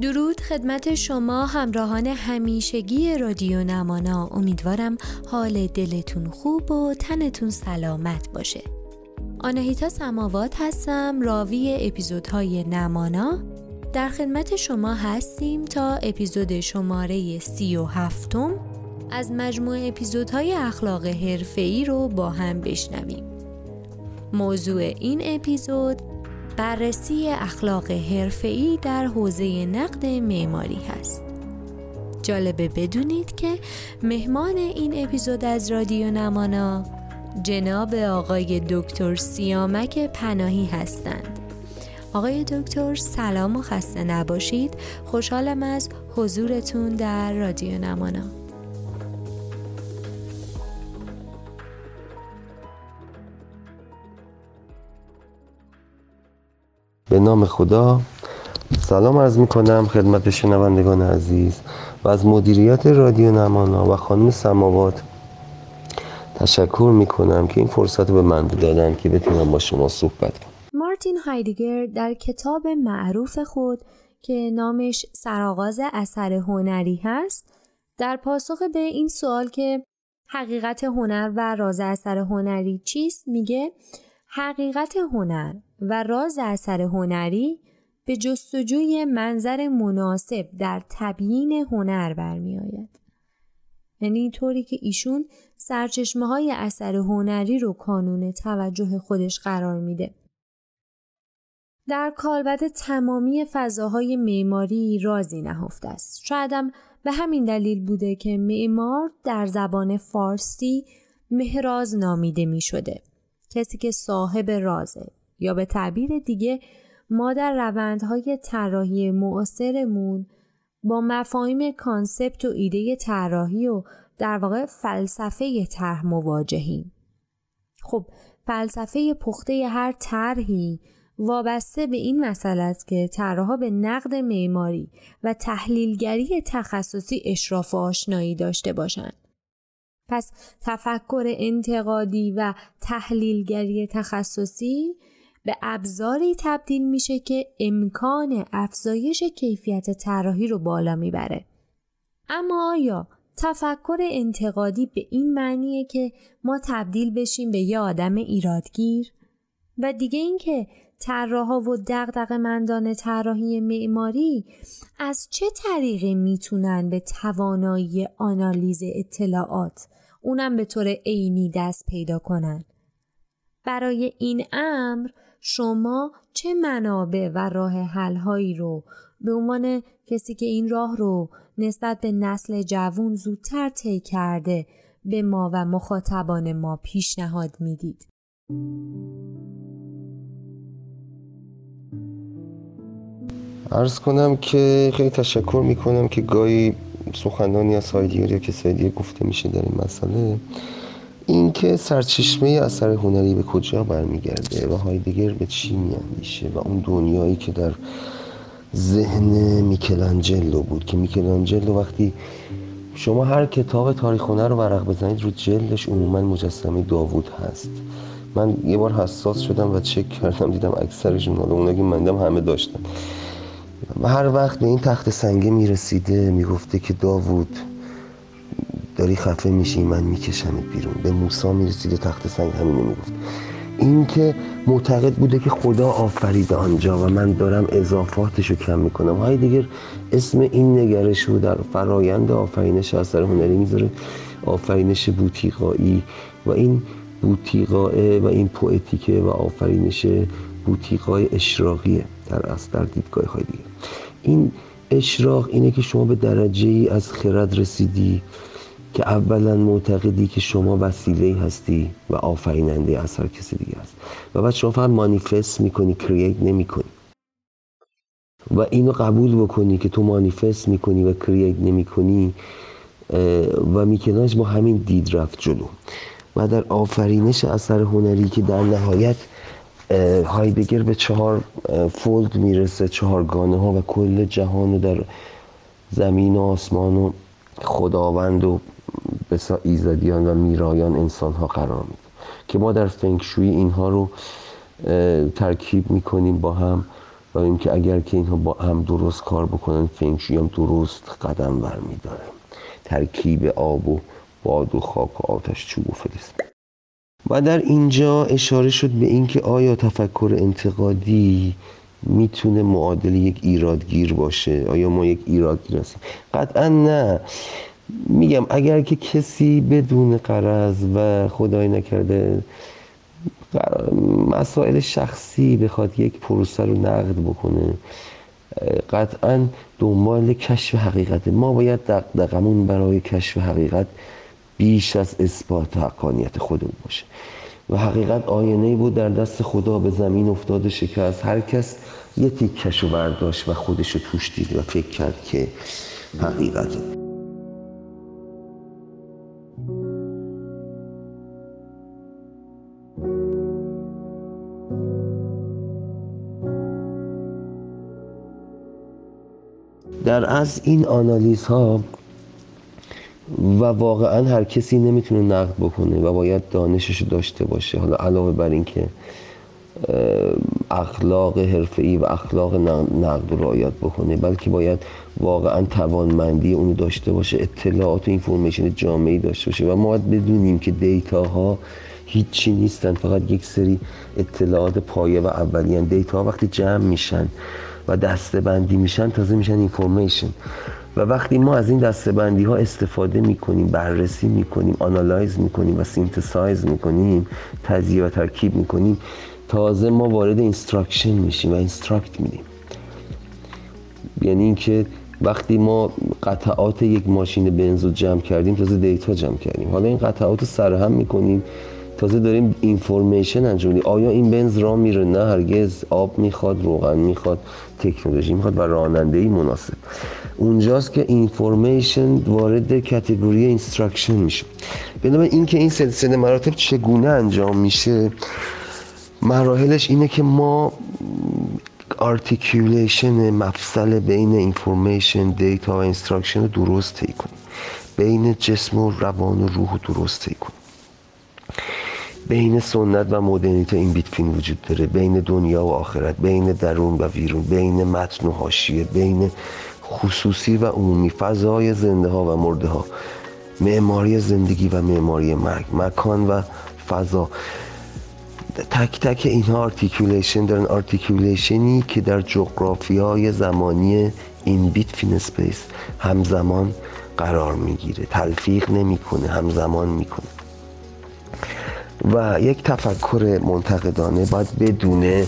درود خدمت شما همراهان همیشگی رادیو نمانا. امیدوارم حال دلتون خوب و تنتون سلامت باشه. آناهیتا سماوات هستم، راوی اپیزودهای نمانا. در خدمت شما هستیم تا اپیزود شماره 37 از مجموع اپیزودهای اخلاق حرفه‌ای رو با هم بشنویم. موضوع این اپیزود بررسی اخلاق حرفه‌ای در حوزه نقد معماری هست. جالبه بدونید که مهمان این اپیزود از رادیو نمانا جناب آقای دکتر سیامک پناهی هستند. آقای دکتر سلام و خسته نباشید. خوشحالم از حضورتون در رادیو نمانا. به نام خدا، سلام عرض می‌کنم خدمت شنوندگان عزیز و از مدیریت رادیو نمانا و خانم سماوات تشکر می‌کنم که این فرصت رو به من دادن که بتونم با شما صحبت کنم. مارتین هایدگر در کتاب معروف خود که نامش سرآغاز اثر هنری هست، در پاسخ به این سوال که حقیقت هنر و راز اثر هنری چیست، میگه حقیقت هنر و راز اثر هنری به جستجوی منظر مناسب در تبیین هنر برمی آید. یعنی این طوری که ایشون سرچشمه های اثر هنری رو کانون توجه خودش قرار میده. در کالبد تمامی فضاهای معماری رازی نهفته است. شاید هم به همین دلیل بوده که معمار در زبان فارسی محراز نامیده می شده. کسی که صاحب رازه، یا به تعبیر دیگه ما در روندهای طراحی معاصرمون با مفاهیم کانسپت و ایده طراحی و در واقع فلسفه طرح مواجهیم. خب فلسفه پخته هر طرحی وابسته به این مسئله است که طراحا به نقد معماری و تحلیلگری تخصصی اشراف و آشنایی داشته باشند. پس تفکر انتقادی و تحلیلگری تخصصی به ابزاری تبدیل میشه که امکان افزایش کیفیت طراحی رو بالا میبره. اما آیا تفکر انتقادی به این معنیه که ما تبدیل بشیم به یه آدم ایرادگیر؟ و دیگه اینکه طراحا و دغدغه‌مندان طراحی معماری از چه طریقی میتونن به توانایی آنالیز اطلاعات، اونم به طور عینی، دست پیدا کنن؟ برای این امر شما چه منابع و راه حل‌هایی رو به عنوان کسی که این راه رو نسبت به نسل جوان زودتر طی کرده به ما و مخاطبان ما پیشنهاد میدید؟ عرض کنم که خیلی تشکر میکنم که گاهی سخنانی از هایدگر یا کسای دیگه گفته میشه در این مسئله، این که سرچشمه اثر هنری به کجا برمیگرده و هایدگر به چی میاندیشه و اون دنیایی که در ذهن میکلانجلو بود، که میکلانجلو وقتی شما هر کتاب تاریخ هنر رو ورق بزنید رو جلدش عموما مجسمه داود هست. من یه بار حساس شدم و چک کردم، دیدم اکثرشون حالا اونایی که مندم همه داشتن. و هر وقت به این تخت سنگه میرسیده میگفته که داوود داری خفه میشی، من میکشمت بیرون. به موسا میرسیده تخت سنگ همینو میگفت. این که معتقد بوده که خدا آفریده آنجا و من دارم اضافاتشو کم میکنم. هایدگر اسم این نگرش رو در فرایند آفرینش اثر هنری میذاره آفرینش بوتیقایی و این بوتیقائه و این پوئتیکه و آفرینش بوتیقای اشراقیه در اصل در دیدگاه هایدگر. این اشراق اینه که شما به درجه ای از خرد رسیدی که اولا معتقدی که شما وسیله هستی و آفریننده اثر کسی دیگه است و بعد شما فقط مانیفست میکنی، کرییت نمیکنی و اینو قبول بکنی که تو مانیفست میکنی و کرییت نمیکنی و میکنانش با همین دید رفت جلو. و در آفرینش اثر هنری که در نهایت هایدگر به 4 فولد میرسه، 4 گانه ها و کل جهان و در زمین و آسمان و خداوند و بسا ایزدیان و میرایان انسان ها قرار میده که ما در فنگشوی اینها رو ترکیب میکنیم با هم و این که اگر که اینها با هم درست کار بکنن فنگشوی هم درست قدم بر میداره. ترکیب آب و باد و خاک و آتش چوب و فلز. و در اینجا اشاره شد به اینکه آیا تفکر انتقادی میتونه معادل یک ایرادگیر باشه؟ آیا ما یک ایرادگیر هستیم؟ قطعا نه. میگم اگر که کسی بدون غرض و خدای نکرده مسائل شخصی بخواد یک پروسه رو نقد بکنه قطعا دنبال کشف حقیقته. ما باید دغدغمون برای کشف حقیقت بیش از اثبات حقانیت خودمون باشه و حقیقت آینه‌ای بود در دست خدا به زمین افتاد و شکست. هر کس یه تیکشو برداشت و خودشو توش دید و فکر کرد که حقیقته. در از این آنالیزها و واقعا هر کسی نمیتونه نقد بکنه و باید دانشش داشته باشه. حالا علاوه بر این که اخلاق حرفه‌ای و اخلاق نقد رو رعایت بکنه بلکه باید واقعا توانمندی اونو داشته باشه، اطلاعات و اینفورمیشن جامعی داشته باشه و ما باید بدونیم که دیتاها هیچی نیستن، فقط یک سری اطلاعات پایه و اولیه‌ان. دیتاها وقتی جمع میشن و دسته‌بندی میشن تازه میشن اینفورمیشن و وقتی ما از این دسته‌بندی ها استفاده میکنیم، بررسی میکنیم، آنالایز میکنیم و سینتسایز میکنیم، تجزیه و ترکیب میکنیم، تازه ما وارد اینستراکشن میشیم و اینستراکت میدیم. یعنی اینکه وقتی ما قطعات یک ماشین بنز رو جمع کردیم تازه دیتا جمع کردیم، حالا این قطعات رو سرهم میکنیم تازه داریم اینفورمیشن انجام میدیم. آیا این بنز راه میره؟ نه هرگز. آب میخواد، روغن میخواد، تکنولوژی میخواد و رانندگی مناسب. اونجاست که اینفورمیشن وارد کاتگوری اینستراکشن میشه. بنابراین اینکه این سلسله مراتب چگونه انجام میشه، مراحلش اینه که ما آرتیکولیشن مفصل بین اینفورمیشن، دیتا و اینستراکشن رو درست طی کنیم، بین جسم و روان و روح رو درست طی کنیم، بین سنت و مدرنیته این بیتوین وجود داره، بین دنیا و آخرت، بین درون و بیرون، بین متن و حاشیه، بین خصوصی و عمومی، فضای زنده ها و مرده ها، معماری زندگی و معماری مرگ، مکان و فضا. تک تک اینها آرتیکولیشن دارن، آرتیکولیشنی که در جغرافیای زمانی این بیتوین اسپیس همزمان قرار میگیره، تلفیق نمیکنه، همزمان میکنه. و یک تفکر منتقدانه باید بدونه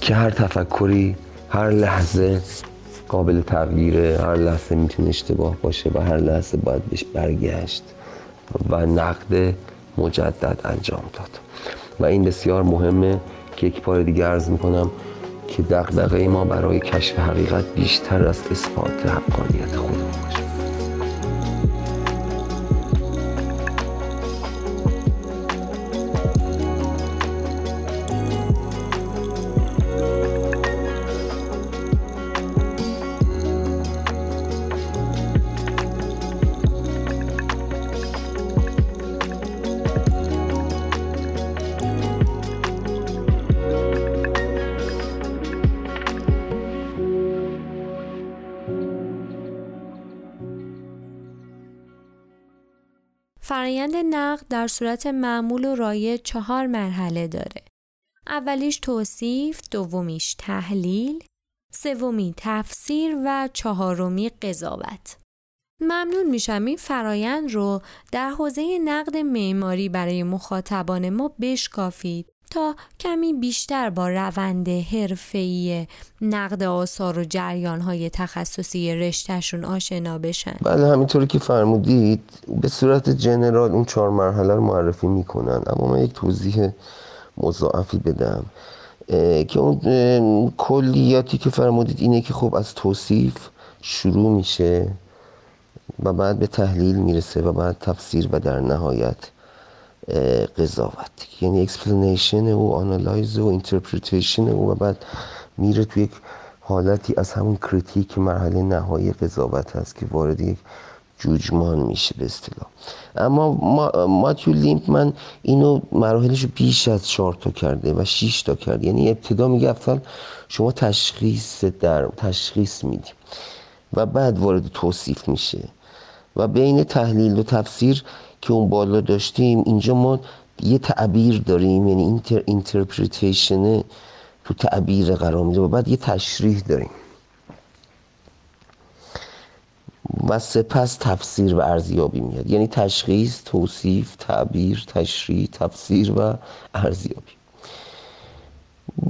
که هر تفکری هر لحظه قابل تغییره، هر لحظه میتونه اشتباه باشه و هر لحظه باید بهش برگشت و نقد مجدد انجام داد و این بسیار مهمه که یک بار دیگه عرض میکنم که دغدغه ما برای کشف حقیقت بیشتر از اثبات حقانیت خودمون باشه. فرآیند نقد در صورت معمول و رایج 4 مرحله داره. اولیش توصیف، دومیش تحلیل، سومی تفسیر و چهارمی قضاوت. ممنون میشم این فرایند رو در حوزه نقد معماری برای مخاطبان ما بشکافید تا کمی بیشتر با روند حرفه‌ای نقد آثار و جریان‌های تخصصی رشته‌شون آشنا بشن. بله، همینطوری که فرمودید به صورت جنرال اون 4 مرحله رو معرفی میکنن، اما من یک توضیح مضاعفی بدم که اون کلیاتی که فرمودید اینه که خب از توصیف شروع میشه و بعد به تحلیل میرسه و بعد تفسیر و در نهایت قضاوت، یعنی اکسپلینیشن و آنالایز و اینترپریتیشن و بعد میره توی یک حالتی از همون کریتیک، مرحله نهایی قضاوت هست که وارد یک جوجمان میشه به اصطلاح. اما ماتیو لیمپمن اینو مراحلشو بیش از 4 تا کرده و 6 تا کرده، یعنی ابتدا میگه اول شما تشخیص میدی و بعد وارد توصیف میشه و بین تحلیل و تفسیر که اون بالا داشتیم اینجا ما یه تعبیر داریم، یعنی اینترپریتیشن تو تعبیر قرار میده و بعد یه تشریح داریم و سپس تفسیر و ارزیابی میاد، یعنی تشخیص، توصیف، تعبیر، تشریح، تفسیر و ارزیابی.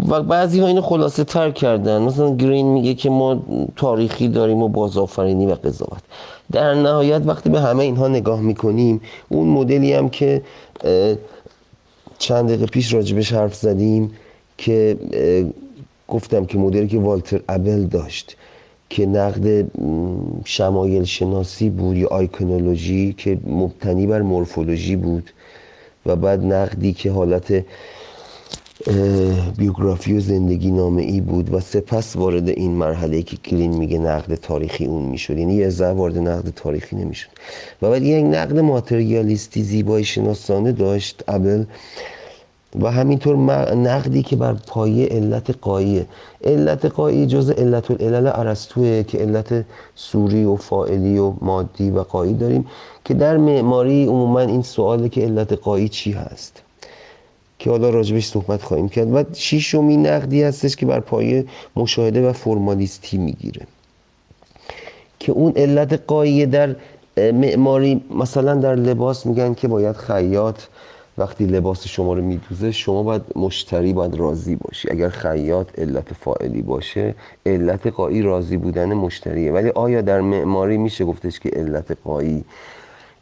و بعضی ها اینو خلاصه تر کردن، مثلا گرین میگه که ما تاریخی داریم و بازآفرینی و قضاوت. در نهایت وقتی به همه اینها نگاه میکنیم اون مدلی هم که چند دقیقه پیش راجبش حرف زدیم که گفتم که مدلی که والتر ابل داشت که نقد شمایل شناسی بود یا آیکونولوژی که مبتنی بر مورفولوژی بود و بعد نقدی که حالت بیوگرافی و زندگی نامه ای بود و سپس وارد این مرحله که کلین میگه نقد تاریخی اون میشد، یعنی یه ذره وارد نقد تاریخی نمیشد و بعد یک نقد ماتریالیستی زیبایی شناسانه داشت ابل و همینطور نقدی که بر پایه علت قاییه. علت قایی جز علت العلل ارسطوئه که علت صوری و فاعلی و مادی و قایی داریم که در معماری عموما این سواله که علت قایی چی هست که حالا راجبش صحبت خواهیم کرد. و ششمی نقدی هستش که بر پایه مشاهده و فرمالیستی میگیره که اون علت قایی در معماری، مثلا در لباس میگن که باید خیاط وقتی لباس شما رو میدوزه شما باید مشتری باید راضی باشی، اگر خیاط علت فاعلی باشه علت قایی راضی بودن مشتریه. ولی آیا در معماری میشه گفتش که علت قایی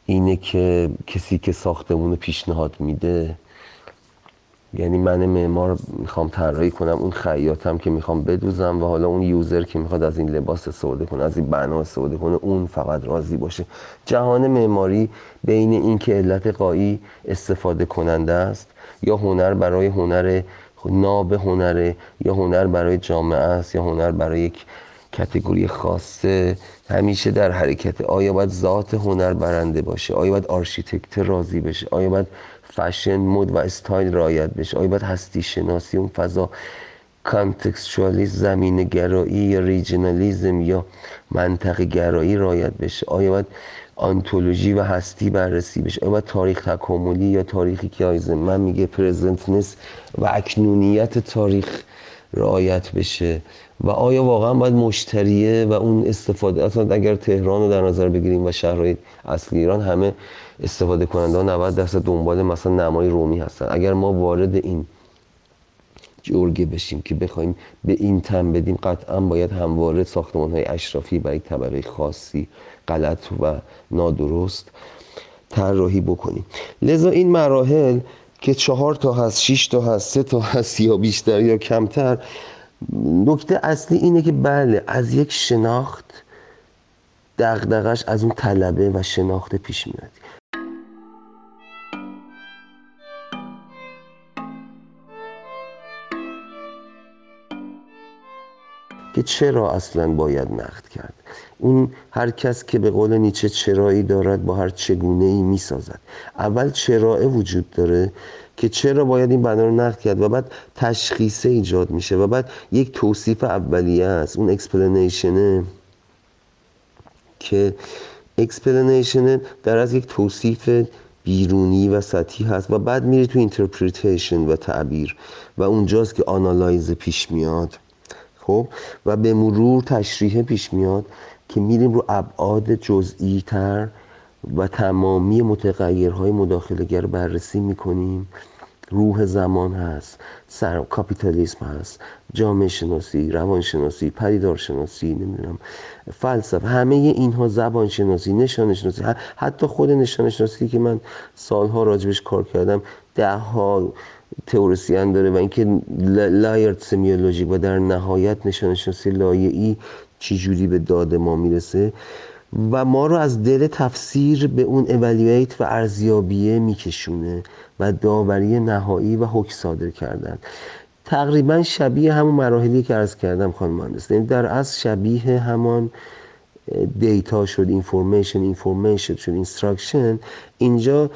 اینه که کسی که ساختمون رو پیشنهاد میده، یعنی من معمار میخوام طراحی کنم، اون خیاطم که میخوام بدوزم و حالا اون یوزر که میخواد از این لباس استفاده کنه، از این بنا استفاده کنه، اون فقط راضی باشه. جهان معماری بین این که علت قایی استفاده کننده است یا هنر برای هنر ناب هنر یا هنر برای جامعه است یا هنر برای یک کاتگوری خاصه، همیشه در حرکت. آیا باید ذات هنر برنده باشه؟ آیا باید آرشیتکت راضی بشه؟ آیا باید فشن، مد و استایل رعایت بشه؟ آیا باید هستی شناسی اون فضا، کانتکستوالیسم، زمینه گرایی یا ریجنالیسم یا منطقه گرایی رعایت بشه؟ آیا باید آنتولوژی و هستی بررسی بشه؟ آیا باید تاریخ تکاملی یا تاریخی که آیزنمن میگه پرزنتنس و اکنونیت تاریخ رعایت بشه؟ و آیا واقعا باید مشتریه و اون استفاده، اصلا اگر تهران رو در نظر بگیریم و شهرهای اصلی ایران، همه استفاده کننده ها 90% دنبال مثلا نمای رومی هستن. اگر ما وارد این جرگه بشیم که بخوایم به این تن بدیم، قطعا باید همواره ساختمان های اشرافی برای طبقه خاصی غلط و نادرست طراحی بکنیم. لذا این مراحل که 4 تا هست، 6 تا هست، 3 تا هست یا بیشتر یا کمتر، نکته اصلی اینه که بله، از یک شناخت، دغدغش از اون طلبه و شناخت پیش میاد. که چرا اصلا باید نقد کرد؟ اون هر کس که به قول نیچه چرایی دارد با هر چگونه‌ای میسازد. اول چرائه وجود داره که چرا باید این بنا رو نقد کرد و بعد تشخیصه ایجاد میشه و بعد یک توصیف اولیه است، اون اکسپلینیشنه که اکسپلینیشن در از یک توصیف بیرونی و سطحی هست و بعد میری تو اینترپریتیشن و تعبیر و اونجاست که آنالایز پیش میاد. خب و به مرور تشریح پیش میاد که میریم رو ابعاد جزئی تر و تمامی متغیرهای مداخله‌گر رو بررسی میکنیم. روح زمان هست، کاپیتالیسم هست، جامعه شناسی، روان شناسی، پدیدار شناسی، نمیدونم فلسفه، همه اینها، زبان شناسی، نشانه شناسی، حتی خود نشانه شناسی که من سالها راجبش کار کردم، ده ها تئوریسین داره و اینکه لایرد سمیولوژی و در نهایت نشانه شناسی لایه‌ای چجوری به داد ما میرسه و ما رو از دل تفسیر به اون اولیویت و ارزیابیه میکشونه و داوری نهایی و حکم صادر کردن. تقریبا شبیه همون مراحلی که عرض کردم خانم مهندس، یعنی در اصل شبیه همان دیتا شد، اینفورمیشن شد، اینستراکشن. اینجا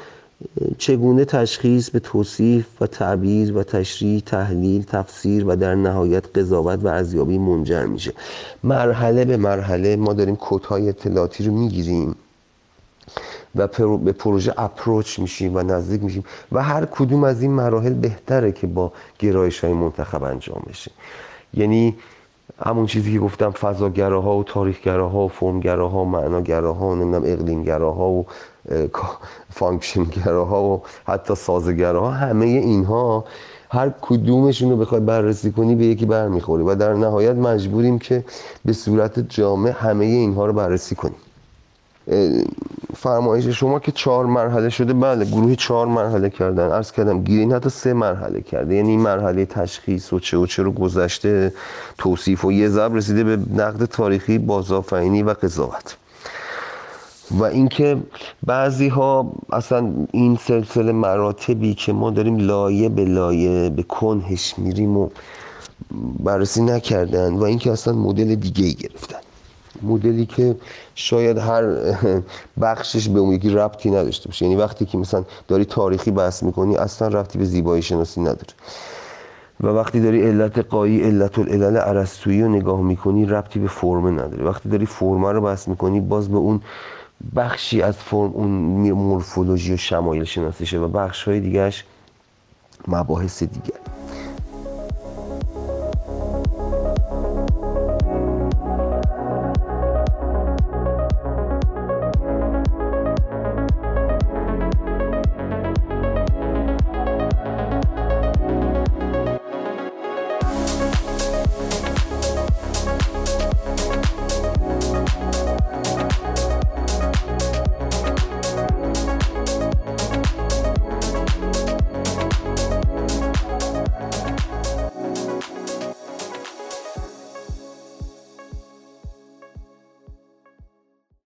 چگونه تشخیص به توصیف و تعبیر و تشریح، تحلیل، تفسیر و در نهایت قضاوت و ارزیابی منجر میشه. مرحله به مرحله ما داریم کدهای اطلاعاتی رو میگیریم و به پروژه اپروچ میشیم و نزدیک میشیم و هر کدوم از این مراحل بهتره که با گرایش های منتخب انجام بشه. یعنی همون چیزی که گفتم، فضاگراها و تاریخگراها و فرمگراها و معناگراها و نمیدونم اقلیمگراها و فانکشنگراها و حتی سازگراها، همه اینها هر کدومشون رو بخوای بررسی کنی به یکی برمیخوره و در نهایت مجبوریم که به صورت جامع همه اینها رو بررسی کنیم. فرمایش شما که 4 مرحله شده، بله گروه 4 مرحله کردن. عرض کردم گرین حتی 3 مرحله کرده، یعنی مرحله تشخیص و چه رو گذشته، توصیف و یه ضرب رسیده به نقد تاریخی، بازآفرینی و قضاوت. و اینکه بعضی‌ها اصلا این سلسله مراتبی که ما داریم لایه به لایه به کنهش میریم و بررسی نکردن و اینکه اصلا مدل دیگه‌ای گرفتن، مدلی که شاید هر بخشش به اون یکی ربطی نداشته باشه. یعنی وقتی که مثلا داری تاریخی بحث میکنی اصلا ربطی به زیبایی شناسی نداره و وقتی داری علت قایی، علت العلل ارسطویی رو نگاه میکنی ربطی به فرمه نداره. وقتی داری فرمه رو بحث میکنی باز به اون بخشی از فرم، اون مورفولوژی و شمایل شناسیشه و بخش‌های دیگه‌اش مباحث دیگه.